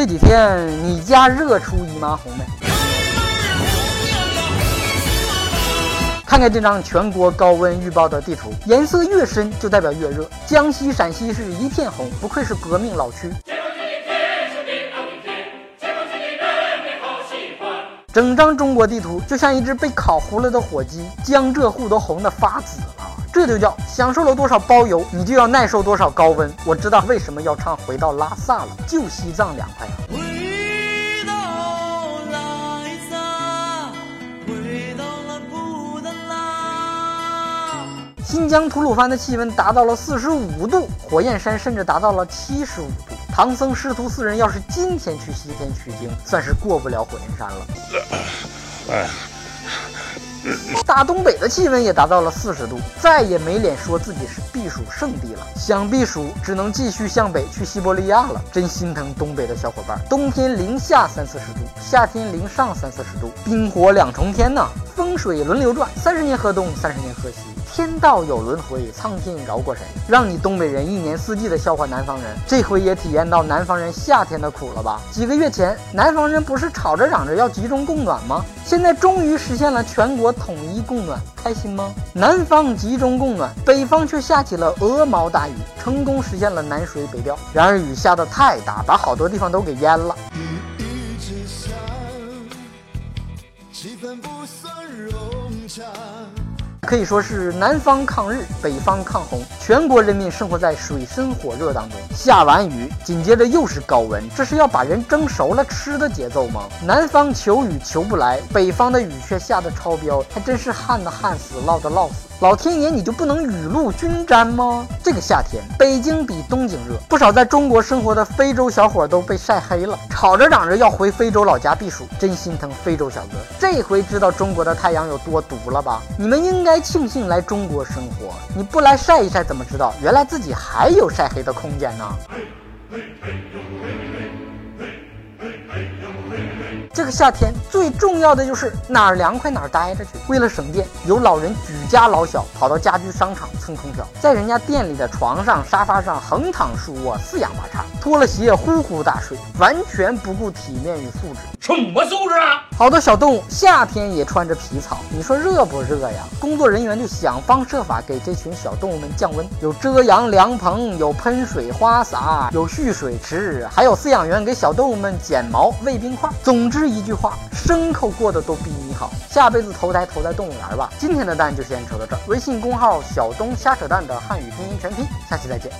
这几天你家热出姨妈红没？看看这张全国高温预报的地图，颜色越深就代表越热。江西、陕西是一片红，不愧是革命老区。整张中国地图就像一只被烤糊了的火鸡，江浙沪都红得发紫了。这就叫享受了多少包邮，你就要耐受多少高温。我知道为什么要唱《回到拉萨》了，就西藏凉快。回到拉萨，回到了布达拉。新疆吐鲁番的气温达到了45度，火焰山甚至达到了75度。唐僧师徒四人要是今天去西天取经，算是过不了火焰山了。大东北的气温也达到了40度，再也没脸说自己是避暑圣地了。想避暑，只能继续向北去西伯利亚了。真心疼东北的小伙伴，冬天零下30-40度，夏天零上30-40度，冰火两重天呐！风水轮流转，30年河东，30年河西，天道有轮回，苍天饶过谁？让你东北人一年四季的笑话南方人，这回也体验到南方人夏天的苦了吧？几个月前，南方人不是吵着嚷着要集中供暖吗？现在终于实现了全国统一供暖，开心吗？南方集中供暖，北方却下起了鹅毛大雨，成功实现了南水北调。然而雨下得太大，把好多地方都给淹了。可以说是南方抗日，北方抗洪，全国人民生活在水深火热当中。下完雨，紧接着又是高温，这是要把人蒸熟了吃的节奏吗？南方求雨求不来，北方的雨却下得超标，还真是旱的旱死，涝的涝死。老天爷，你就不能雨露均沾吗？这个夏天，北京比东京热，不少在中国生活的非洲小伙都被晒黑了，吵着嚷着要回非洲老家避暑，真心疼非洲小哥。这回知道中国的太阳有多毒了吧？你们应该庆幸来中国生活，你不来晒一晒，怎么知道原来自己还有晒黑的空间呢？这个夏天最重要的就是哪儿凉快哪儿待着去。为了省电，有老人举家老小跑到家居商场蹭空调，在人家店里的床上沙发上横躺竖卧，四仰八叉，脱了鞋呼呼大睡，完全不顾体面与素质。什么素质啊？好多小动物夏天也穿着皮草，你说热不热呀？工作人员就想方设法给这群小动物们降温，有遮阳凉棚，有喷水花洒，有蓄水池，还有饲养员给小动物们剪毛喂冰块。总之一句话，牲口过得都比你好，下辈子投胎投在动物园吧。今天的蛋就先扯到这儿，微信公号小东瞎扯蛋的汉语拼音全拼，下期再见。